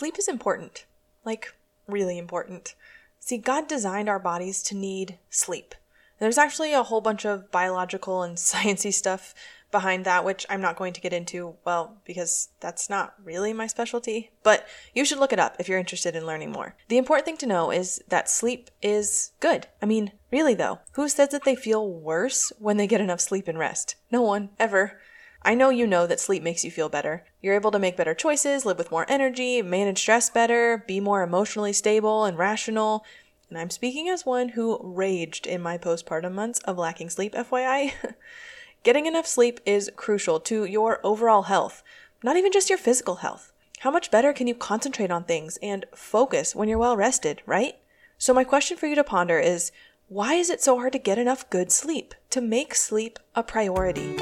sleep is important, like really important. See, God designed our bodies to need sleep. There's actually a whole bunch of biological and sciencey stuff behind that, which I'm not going to get into, well, because that's not really my specialty, but you should look it up if you're interested in learning more. The important thing to know is that sleep is good. I mean, really though, who says that they feel worse when they get enough sleep and rest? No one, ever. I know you know that sleep makes you feel better. You're able to make better choices, live with more energy, manage stress better, be more emotionally stable and rational. And I'm speaking as one who raged in my postpartum months of lacking sleep, FYI. Getting enough sleep is crucial to your overall health, not even just your physical health. How much better can you concentrate on things and focus when you're well rested, right? So my question for you to ponder is, why is it so hard to get enough good sleep, to make sleep a priority?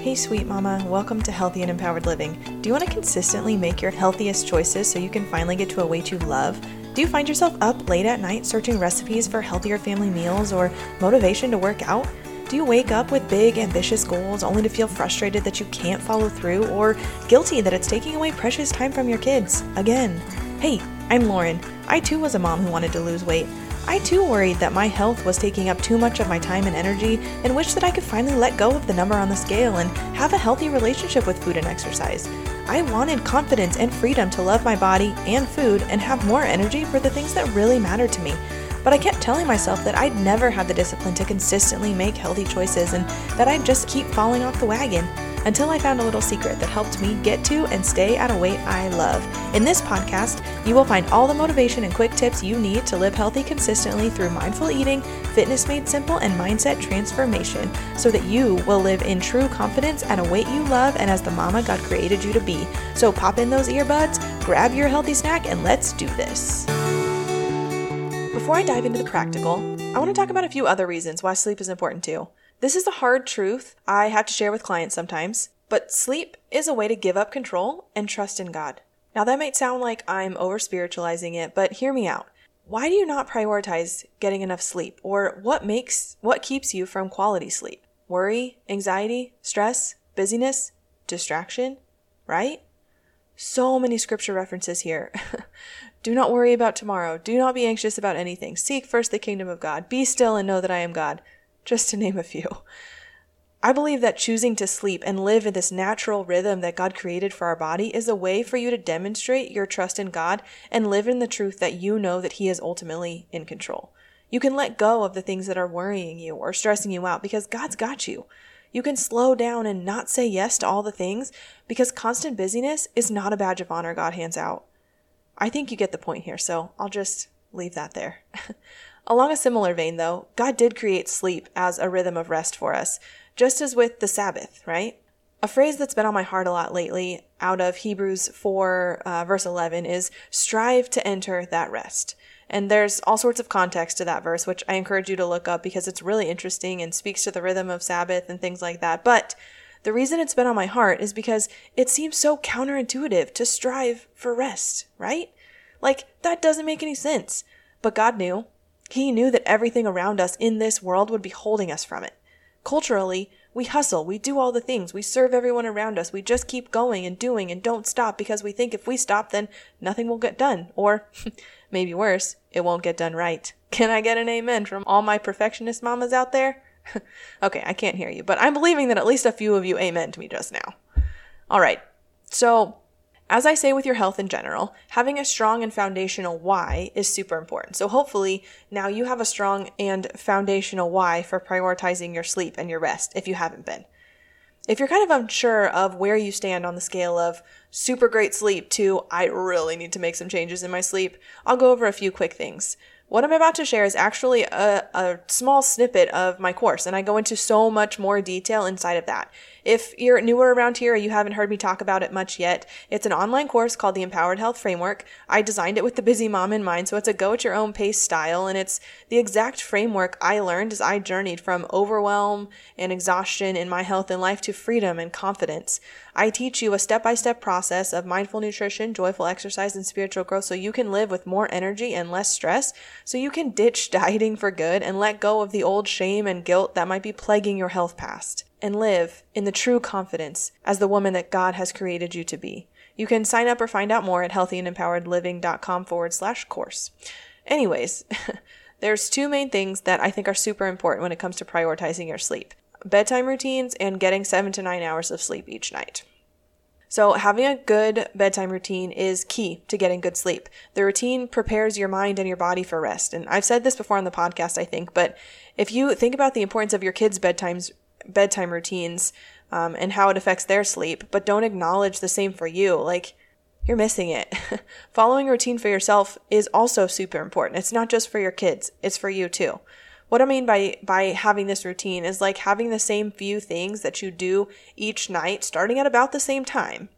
Hey, sweet mama, welcome to Healthy and Empowered Living. Do you want to consistently make your healthiest choices so you can finally get to a weight you love? Do you find yourself up late at night searching recipes for healthier family meals or motivation to work out? Do you wake up with big, ambitious goals only to feel frustrated that you can't follow through or guilty that it's taking away precious time from your kids again? Hey, I'm Lauren. I too was a mom who wanted to lose weight. I too worried that my health was taking up too much of my time and energy and wished that I could finally let go of the number on the scale and have a healthy relationship with food and exercise. I wanted confidence and freedom to love my body and food and have more energy for the things that really matter to me. But I kept telling myself that I'd never have the discipline to consistently make healthy choices and that I'd just keep falling off the wagon until I found a little secret that helped me get to and stay at a weight I love. In this podcast, you will find all the motivation and quick tips you need to live healthy consistently through mindful eating, fitness made simple, and mindset transformation so that you will live in true confidence at a weight you love and as the mama God created you to be. So pop in those earbuds, grab your healthy snack, and let's do this. Before I dive into the practical, I want to talk about a few other reasons why sleep is important too. This is a hard truth I have to share with clients sometimes, but sleep is a way to give up control and trust in God. Now that might sound like I'm over-spiritualizing it, but hear me out. Why do you not prioritize getting enough sleep, or what keeps you from quality sleep? Worry, anxiety, stress, busyness, distraction, right? So many scripture references here. Do not worry about tomorrow. Do not be anxious about anything. Seek first the kingdom of God. Be still and know that I am God. Just to name a few. I believe that choosing to sleep and live in this natural rhythm that God created for our body is a way for you to demonstrate your trust in God and live in the truth that you know that He is ultimately in control. You can let go of the things that are worrying you or stressing you out because God's got you. You can slow down and not say yes to all the things because constant busyness is not a badge of honor God hands out. I think you get the point here, so I'll just leave that there. Along a similar vein, though, God did create sleep as a rhythm of rest for us, just as with the Sabbath, right? A phrase that's been on my heart a lot lately out of Hebrews 4, verse 11 is, strive to enter that rest. And there's all sorts of context to that verse, which I encourage you to look up because it's really interesting and speaks to the rhythm of Sabbath and things like that. But the reason it's been on my heart is because it seems so counterintuitive to strive for rest, right? Like, that doesn't make any sense. But God knew. He knew that everything around us in this world would be holding us from it. Culturally, we hustle, we do all the things, we serve everyone around us, we just keep going and doing and don't stop because we think if we stop, then nothing will get done. Or, maybe worse, it won't get done right. Can I get an amen from all my perfectionist mamas out there? Okay, I can't hear you, but I'm believing that at least a few of you amened me just now. All right, so as I say with your health in general, having a strong and foundational why is super important. So hopefully now you have a strong and foundational why for prioritizing your sleep and your rest if you haven't been. If you're kind of unsure of where you stand on the scale of super great sleep to I really need to make some changes in my sleep, I'll go over a few quick things. What I'm about to share is actually a small snippet of my course, and I go into so much more detail inside of that. If you're newer around here or you haven't heard me talk about it much yet, it's an online course called the Empowered Health Framework. I designed it with the busy mom in mind, so it's a go-at-your-own-pace style, and it's the exact framework I learned as I journeyed from overwhelm and exhaustion in my health and life to freedom and confidence. I teach you a step-by-step process of mindful nutrition, joyful exercise, and spiritual growth so you can live with more energy and less stress, so you can ditch dieting for good and let go of the old shame and guilt that might be plaguing your health past and live in the true confidence as the woman that God has created you to be. You can sign up or find out more at healthyandempoweredliving.com/course. Anyways, there's two main things that I think are super important when it comes to prioritizing your sleep: bedtime routines and getting 7 to 9 hours of sleep each night. So having a good bedtime routine is key to getting good sleep. The routine prepares your mind and your body for rest. And I've said this before on the podcast, I think, but if you think about the importance of your kids' bedtime routines and how it affects their sleep, but don't acknowledge the same for you, like, you're missing it. Following a routine for yourself is also super important. It's not just for your kids, it's for you too. What I mean by having this routine is like having the same few things that you do each night, starting at about the same time.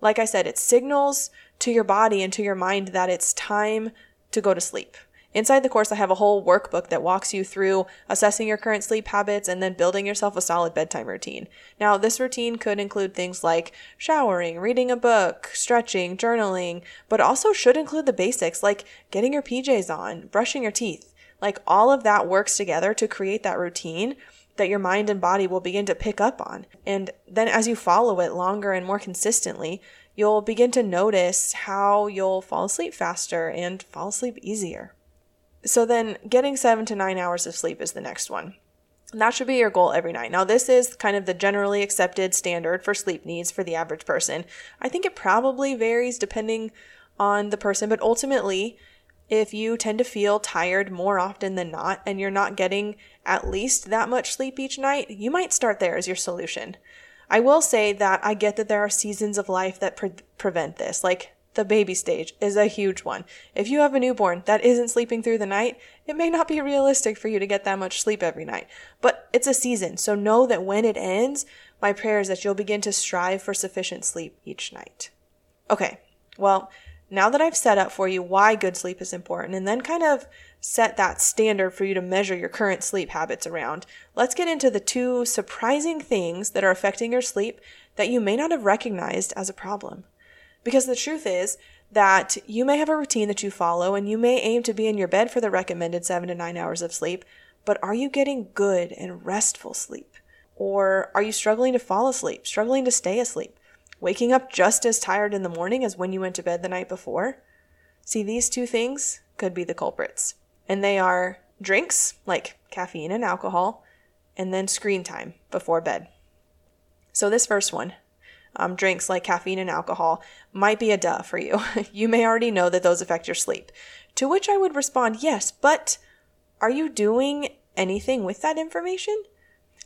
Like I said, it signals to your body and to your mind that it's time to go to sleep. Inside the course, I have a whole workbook that walks you through assessing your current sleep habits and then building yourself a solid bedtime routine. Now, this routine could include things like showering, reading a book, stretching, journaling, but also should include the basics like getting your PJs on, brushing your teeth. Like, all of that works together to create that routine that your mind and body will begin to pick up on. And then as you follow it longer and more consistently, you'll begin to notice how you'll fall asleep faster and fall asleep easier. So then getting 7 to 9 hours of sleep is the next one. And that should be your goal every night. Now, this is kind of the generally accepted standard for sleep needs for the average person. I think it probably varies depending on the person, but ultimately, if you tend to feel tired more often than not, and you're not getting at least that much sleep each night, you might start there as your solution. I will say that I get that there are seasons of life that prevent this. Like, the baby stage is a huge one. If you have a newborn that isn't sleeping through the night, it may not be realistic for you to get that much sleep every night, but it's a season. So know that when it ends, my prayer is that you'll begin to strive for sufficient sleep each night. Okay, well, now that I've set up for you why good sleep is important and then kind of set that standard for you to measure your current sleep habits around, let's get into the two surprising things that are affecting your sleep that you may not have recognized as a problem. Because the truth is that you may have a routine that you follow and you may aim to be in your bed for the recommended 7 to 9 hours of sleep, but are you getting good and restful sleep? Or are you struggling to fall asleep, struggling to stay asleep? Waking up just as tired in the morning as when you went to bed the night before? See, these two things could be the culprits. And they are drinks, like caffeine and alcohol, and then screen time before bed. So this first one, drinks like caffeine and alcohol, might be a duh for you. You may already know that those affect your sleep. To which I would respond, yes, but are you doing anything with that information?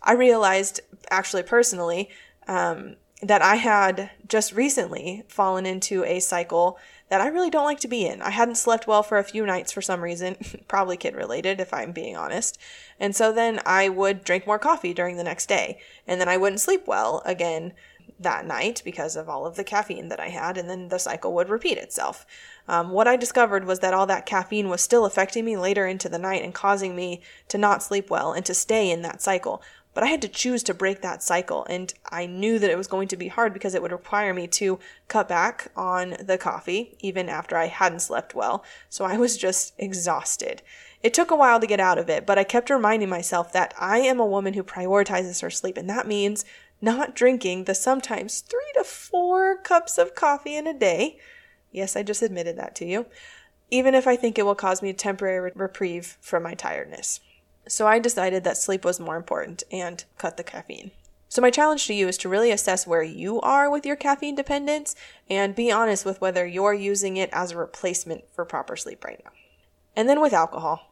I realized, actually personally, that I had just recently fallen into a cycle that I really don't like to be in. I hadn't slept well for a few nights for some reason, probably kid related if I'm being honest. And so then I would drink more coffee during the next day, and then I wouldn't sleep well again that night because of all of the caffeine that I had, and then the cycle would repeat itself. What I discovered was that all that caffeine was still affecting me later into the night and causing me to not sleep well and to stay in that cycle. But I had to choose to break that cycle, and I knew that it was going to be hard because it would require me to cut back on the coffee even after I hadn't slept well, so I was just exhausted. It took a while to get out of it, but I kept reminding myself that I am a woman who prioritizes her sleep, and that means not drinking the sometimes 3 to 4 cups of coffee in a day. Yes, I just admitted that to you, even if I think it will cause me a temporary reprieve from my tiredness. So I decided that sleep was more important and cut the caffeine. So my challenge to you is to really assess where you are with your caffeine dependence and be honest with whether you're using it as a replacement for proper sleep right now. And then with alcohol,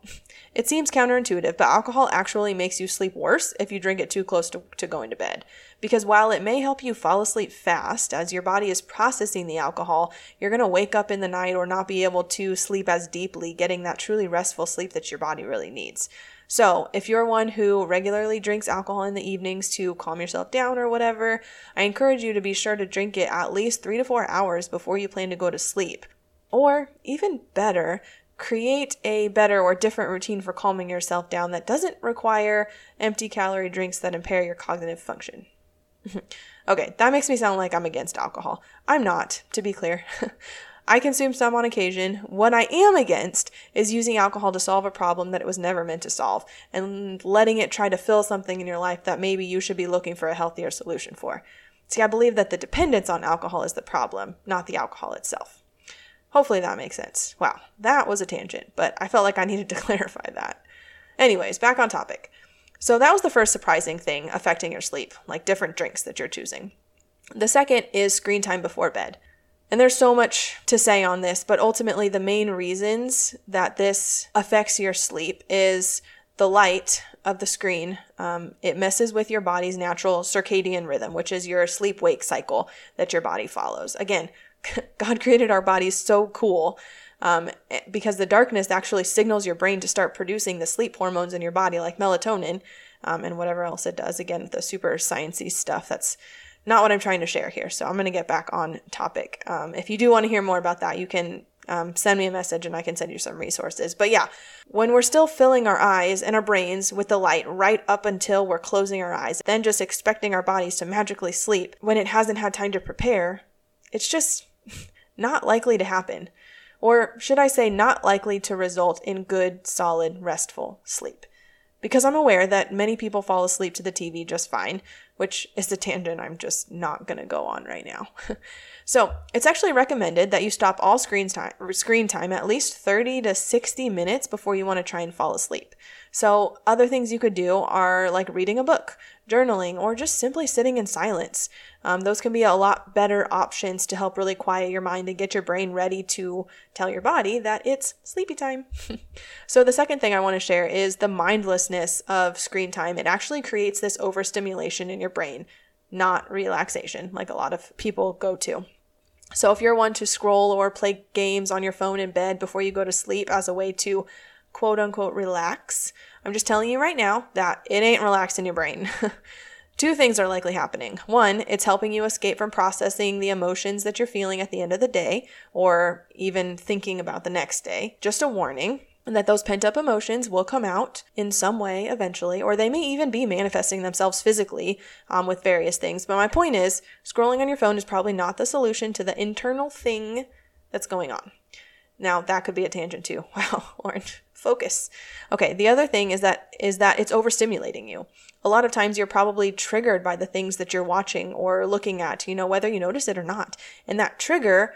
it seems counterintuitive, but alcohol actually makes you sleep worse if you drink it too close to going to bed. Because while it may help you fall asleep fast, as your body is processing the alcohol, you're going to wake up in the night or not be able to sleep as deeply, getting that truly restful sleep that your body really needs. So if you're one who regularly drinks alcohol in the evenings to calm yourself down or whatever, I encourage you to be sure to drink it at least 3 to 4 hours before you plan to go to sleep. Or even better, create a better or different routine for calming yourself down that doesn't require empty calorie drinks that impair your cognitive function. Okay, that makes me sound like I'm against alcohol. I'm not, to be clear. I consume some on occasion. What I am against is using alcohol to solve a problem that it was never meant to solve and letting it try to fill something in your life that maybe you should be looking for a healthier solution for. See, I believe that the dependence on alcohol is the problem, not the alcohol itself. Hopefully that makes sense. Wow, that was a tangent, but I felt like I needed to clarify that. Anyways, back on topic. So that was the first surprising thing affecting your sleep, like different drinks that you're choosing. The second is screen time before bed. And there's so much to say on this, but ultimately the main reasons that this affects your sleep is the light of the screen. It messes with your body's natural circadian rhythm, which is your sleep-wake cycle that your body follows. Again, God created our bodies so cool because the darkness actually signals your brain to start producing the sleep hormones in your body, like melatonin and whatever else it does. Again, the super sciencey stuff, that's not what I'm trying to share here. So I'm going to get back on topic. If you do want to hear more about that, you can send me a message and I can send you some resources. But yeah, when we're still filling our eyes and our brains with the light right up until we're closing our eyes, then just expecting our bodies to magically sleep when it hasn't had time to prepare, it's just not likely to happen. Or should I say not likely to result in good, solid, restful sleep. Because I'm aware that many people fall asleep to the TV just fine, which is the tangent I'm just not going to go on right now. So it's actually recommended that you stop all screen time at least 30 to 60 minutes before you want to try and fall asleep. So other things you could do are like reading a book, journaling, or just simply sitting in silence. Those can be a lot better options to help really quiet your mind and get your brain ready to tell your body that it's sleepy time. So the second thing I want to share is the mindlessness of screen time. It actually creates this overstimulation in your brain, not relaxation, like a lot of people go to. So if you're one to scroll or play games on your phone in bed before you go to sleep as a way to quote unquote relax, I'm just telling you right now that it ain't relaxing your brain. Two things are likely happening. One, it's helping you escape from processing the emotions that you're feeling at the end of the day or even thinking about the next day. Just a warning that those pent-up emotions will come out in some way eventually, or they may even be manifesting themselves physically with various things. But my point is, scrolling on your phone is probably not the solution to the internal thing that's going on. Now, that could be a tangent too. Wow, Lauren. Focus. Okay, the other thing is that it's overstimulating you. A lot of times you're probably triggered by the things that you're watching or looking at, whether you notice it or not. And that trigger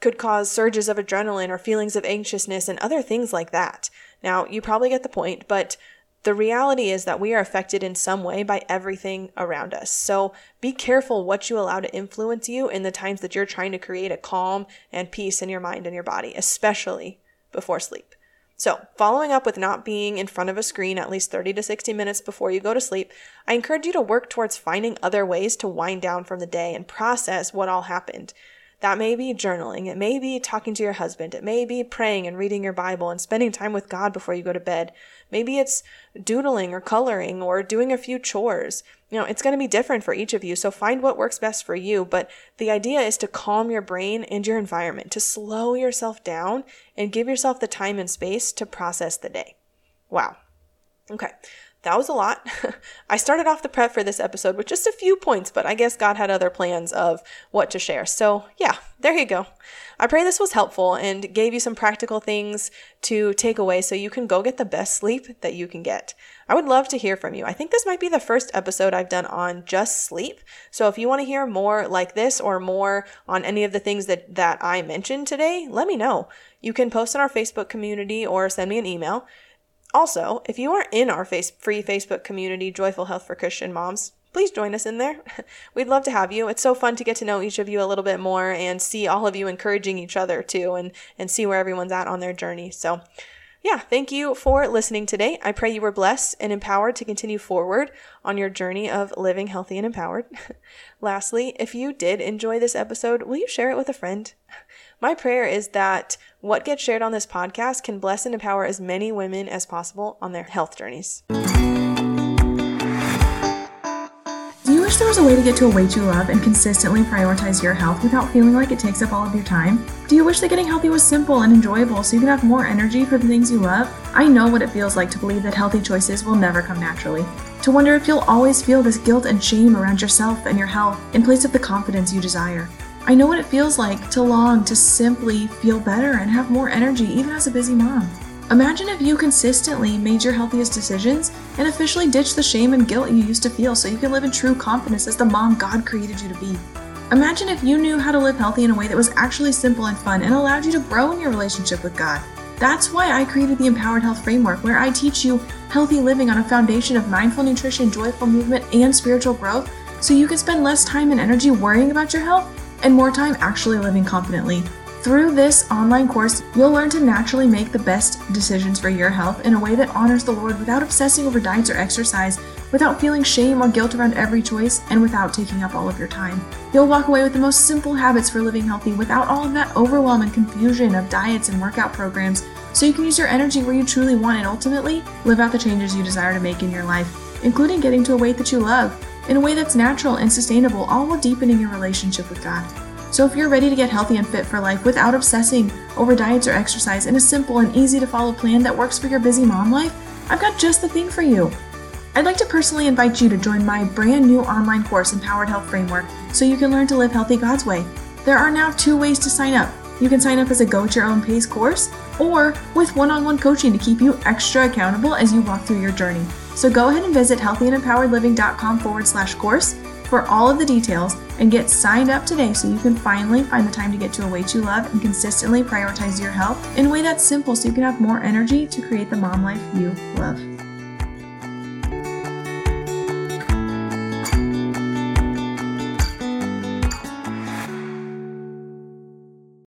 could cause surges of adrenaline or feelings of anxiousness and other things like that. Now, you probably get the point, but the reality is that we are affected in some way by everything around us. So be careful what you allow to influence you in the times that you're trying to create a calm and peace in your mind and your body, especially before sleep. So following up with not being in front of a screen at least 30 to 60 minutes before you go to sleep, I encourage you to work towards finding other ways to wind down from the day and process what all happened. That may be journaling, it may be talking to your husband, it may be praying and reading your Bible and spending time with God before you go to bed. Maybe it's doodling or coloring or doing a few chores. It's going to be different for each of you, so find what works best for you. But the idea is to calm your brain and your environment, to slow yourself down and give yourself the time and space to process the day. Wow. Okay. That was a lot. I started off the prep for this episode with just a few points, but I guess God had other plans of what to share. So yeah, there you go. I pray this was helpful and gave you some practical things to take away so you can go get the best sleep that you can get. I would love to hear from you. I think this might be the first episode I've done on just sleep. So if you want to hear more like this or more on any of the things that I mentioned today, let me know. You can post in our Facebook community or send me an email. Also, if you are in our free Facebook community, Joyful Health for Christian Moms, please join us in there. We'd love to have you. It's so fun to get to know each of you a little bit more and see all of you encouraging each other too and see where everyone's at on their journey. So yeah, thank you for listening today. I pray you were blessed and empowered to continue forward on your journey of living healthy and empowered. Lastly, if you did enjoy this episode, will you share it with a friend? My prayer is that what gets shared on this podcast can bless and empower as many women as possible on their health journeys. Do you wish there was a way to get to a weight you love and consistently prioritize your health without feeling like it takes up all of your time? Do you wish that getting healthy was simple and enjoyable so you can have more energy for the things you love? I know what it feels like to believe that healthy choices will never come naturally. To wonder if you'll always feel this guilt and shame around yourself and your health in place of the confidence you desire. I know what it feels like to long to simply feel better and have more energy, even as a busy mom. Imagine if you consistently made your healthiest decisions and officially ditched the shame and guilt you used to feel so you can live in true confidence as the mom God created you to be. Imagine if you knew how to live healthy in a way that was actually simple and fun and allowed you to grow in your relationship with God. That's why I created the Empowered Health Framework, where I teach you healthy living on a foundation of mindful nutrition, joyful movement, and spiritual growth, so you can spend less time and energy worrying about your health and more time actually living confidently. Through this online course, you'll learn to naturally make the best decisions for your health in a way that honors the Lord without obsessing over diets or exercise, without feeling shame or guilt around every choice, and without taking up all of your time. You'll walk away with the most simple habits for living healthy without all of that overwhelm and confusion of diets and workout programs, so you can use your energy where you truly want and ultimately live out the changes you desire to make in your life, including getting to a weight that you love, in a way that's natural and sustainable, all while deepening your relationship with God. So if you're ready to get healthy and fit for life without obsessing over diets or exercise in a simple and easy to follow plan that works for your busy mom life, I've got just the thing for you. I'd like to personally invite you to join my brand new online course, Empowered Health Framework, so you can learn to live healthy God's way. There are now 2 ways to sign up. You can sign up as a go-at-your-own-pace course or with one-on-one coaching to keep you extra accountable as you walk through your journey. So go ahead and visit healthyandempoweredliving.com/course for all of the details and get signed up today so you can finally find the time to get to a weight you love and consistently prioritize your health in a way that's simple so you can have more energy to create the mom life you love.